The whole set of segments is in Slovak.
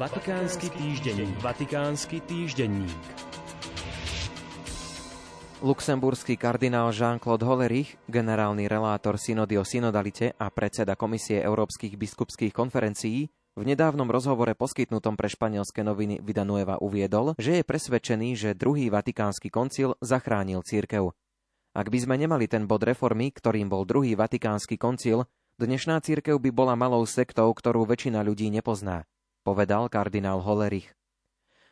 Vatikánsky týždenník. Luxemburský kardinál Jean-Claude Hollerich, generálny relátor synody o synodalite a predseda Komisie európskych biskupských konferencií, v nedávnom rozhovore poskytnutom pre španielské noviny Vida Nueva uviedol, že je presvedčený, že druhý Vatikánsky koncil zachránil cirkev. Ak by sme nemali ten bod reformy, ktorým bol druhý Vatikánsky koncil, dnešná cirkev by bola malou sektou, ktorú väčšina ľudí nepozná, povedal kardinál Hollerich.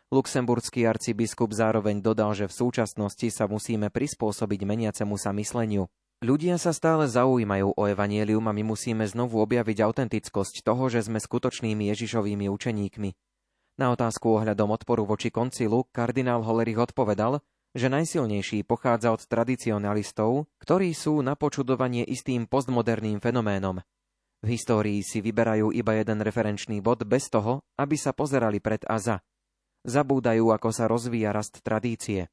Luxemburský arcibiskup zároveň dodal, že v súčasnosti sa musíme prispôsobiť meniacemu sa mysleniu. Ľudia sa stále zaujímajú o evanjelium a my musíme znovu objaviť autentickosť toho, že sme skutočnými Ježišovými učeníkmi. Na otázku ohľadom odporu voči koncilu kardinál Hollerich odpovedal, že najsilnejší pochádza od tradicionalistov, ktorí sú na počudovanie istým postmoderným fenoménom. V histórii si vyberajú iba jeden referenčný bod bez toho, aby sa pozerali pred a za. Zabúdajú, ako sa rozvíja rast tradície.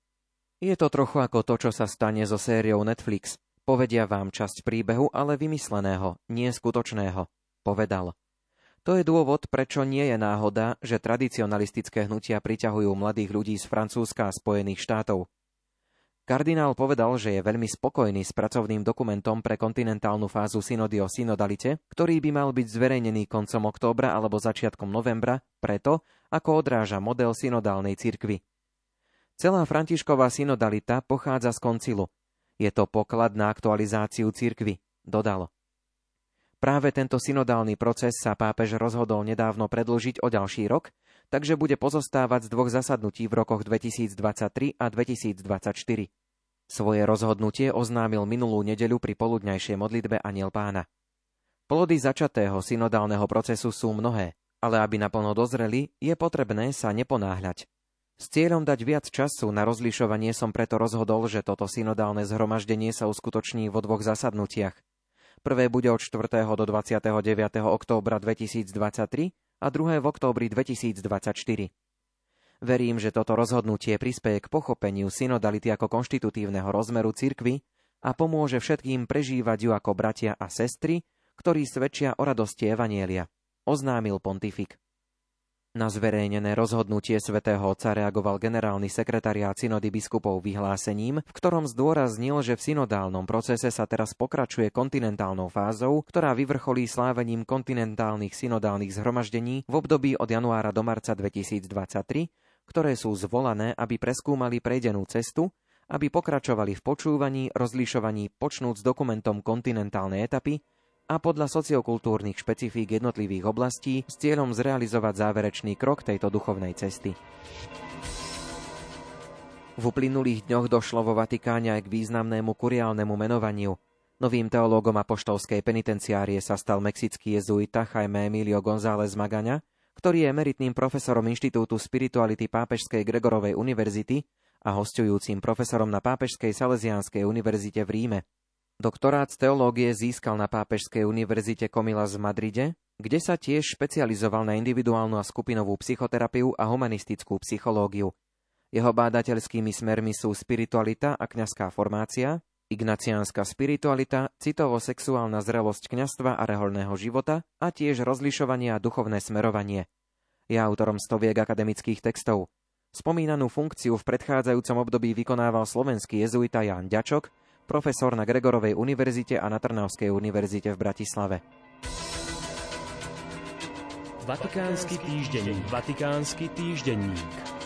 Je to trochu ako to, čo sa stane so sériou Netflix. Povedia vám časť príbehu, ale vymysleného, nie skutočného, povedal. To je dôvod, prečo nie je náhoda, že tradicionalistické hnutia priťahujú mladých ľudí z Francúzska a Spojených štátov. Kardinál povedal, že je veľmi spokojný s pracovným dokumentom pre kontinentálnu fázu synody o synodalite, ktorý by mal byť zverejnený koncom októbra alebo začiatkom novembra, preto, ako odráža model synodálnej cirkvi. Celá Františková synodalita pochádza z koncilu. Je to poklad na aktualizáciu cirkvi, dodal. Práve tento synodálny proces sa pápež rozhodol nedávno predĺžiť o ďalší rok, takže bude pozostávať z dvoch zasadnutí v rokoch 2023 a 2024. Svoje rozhodnutie oznámil minulú nedeľu pri poludňajšej modlitbe Anjel Pána. Plody začatého synodálneho procesu sú mnohé, ale aby naplno dozreli, je potrebné sa neponáhľať. S cieľom dať viac času na rozlišovanie som preto rozhodol, že toto synodálne zhromaždenie sa uskutoční vo dvoch zasadnutiach. Prvé bude od 4. do 29. októbra 2023 a druhé v októbri 2024. Verím, že toto rozhodnutie prispeje k pochopeniu synodality ako konštitutívneho rozmeru cirkvi a pomôže všetkým prežívať ju ako bratia a sestry, ktorí svedčia o radosti evanjelia, oznámil pontifik. Na zverejnené rozhodnutie svätého Otca reagoval generálny sekretariát synody biskupov vyhlásením, v ktorom zdôraznil, že v synodálnom procese sa teraz pokračuje kontinentálnou fázou, ktorá vyvrcholí slávením kontinentálnych synodálnych zhromaždení v období od januára do marca 2023, ktoré sú zvolané, aby preskúmali prejdenú cestu, aby pokračovali v počúvaní, rozlišovaní počnúc dokumentom kontinentálnej etapy, a podľa sociokultúrnych špecifík jednotlivých oblastí s cieľom zrealizovať záverečný krok tejto duchovnej cesty. V uplynulých dňoch došlo vo Vatikáne aj k významnému kuriálnemu menovaniu. Novým teológom apoštolskej penitenciárie sa stal mexický jezuita Jaime Emilio González Magania, ktorý je emeritným profesorom Inštitútu spirituality Pápežskej Gregorovej univerzity a hosťujúcim profesorom na Pápežskej Salesianskej univerzite v Ríme. Doktorát z teológie získal na Pápežskej univerzite Comilas v Madride, kde sa tiež špecializoval na individuálnu a skupinovú psychoterapiu a humanistickú psychológiu. Jeho bádateľskými smermi sú spiritualita a kňazská formácia, ignaciánska spiritualita, citovo-sexuálna zrelosť kňazstva a reholného života a tiež rozlišovanie a duchovné smerovanie. Je autorom stoviek akademických textov. Spomínanú funkciu v predchádzajúcom období vykonával slovenský jezuita Ján Ďačok, profesor na Gregorovej univerzite a na Trnavskej univerzite v Bratislave. Vatikánsky týždenník.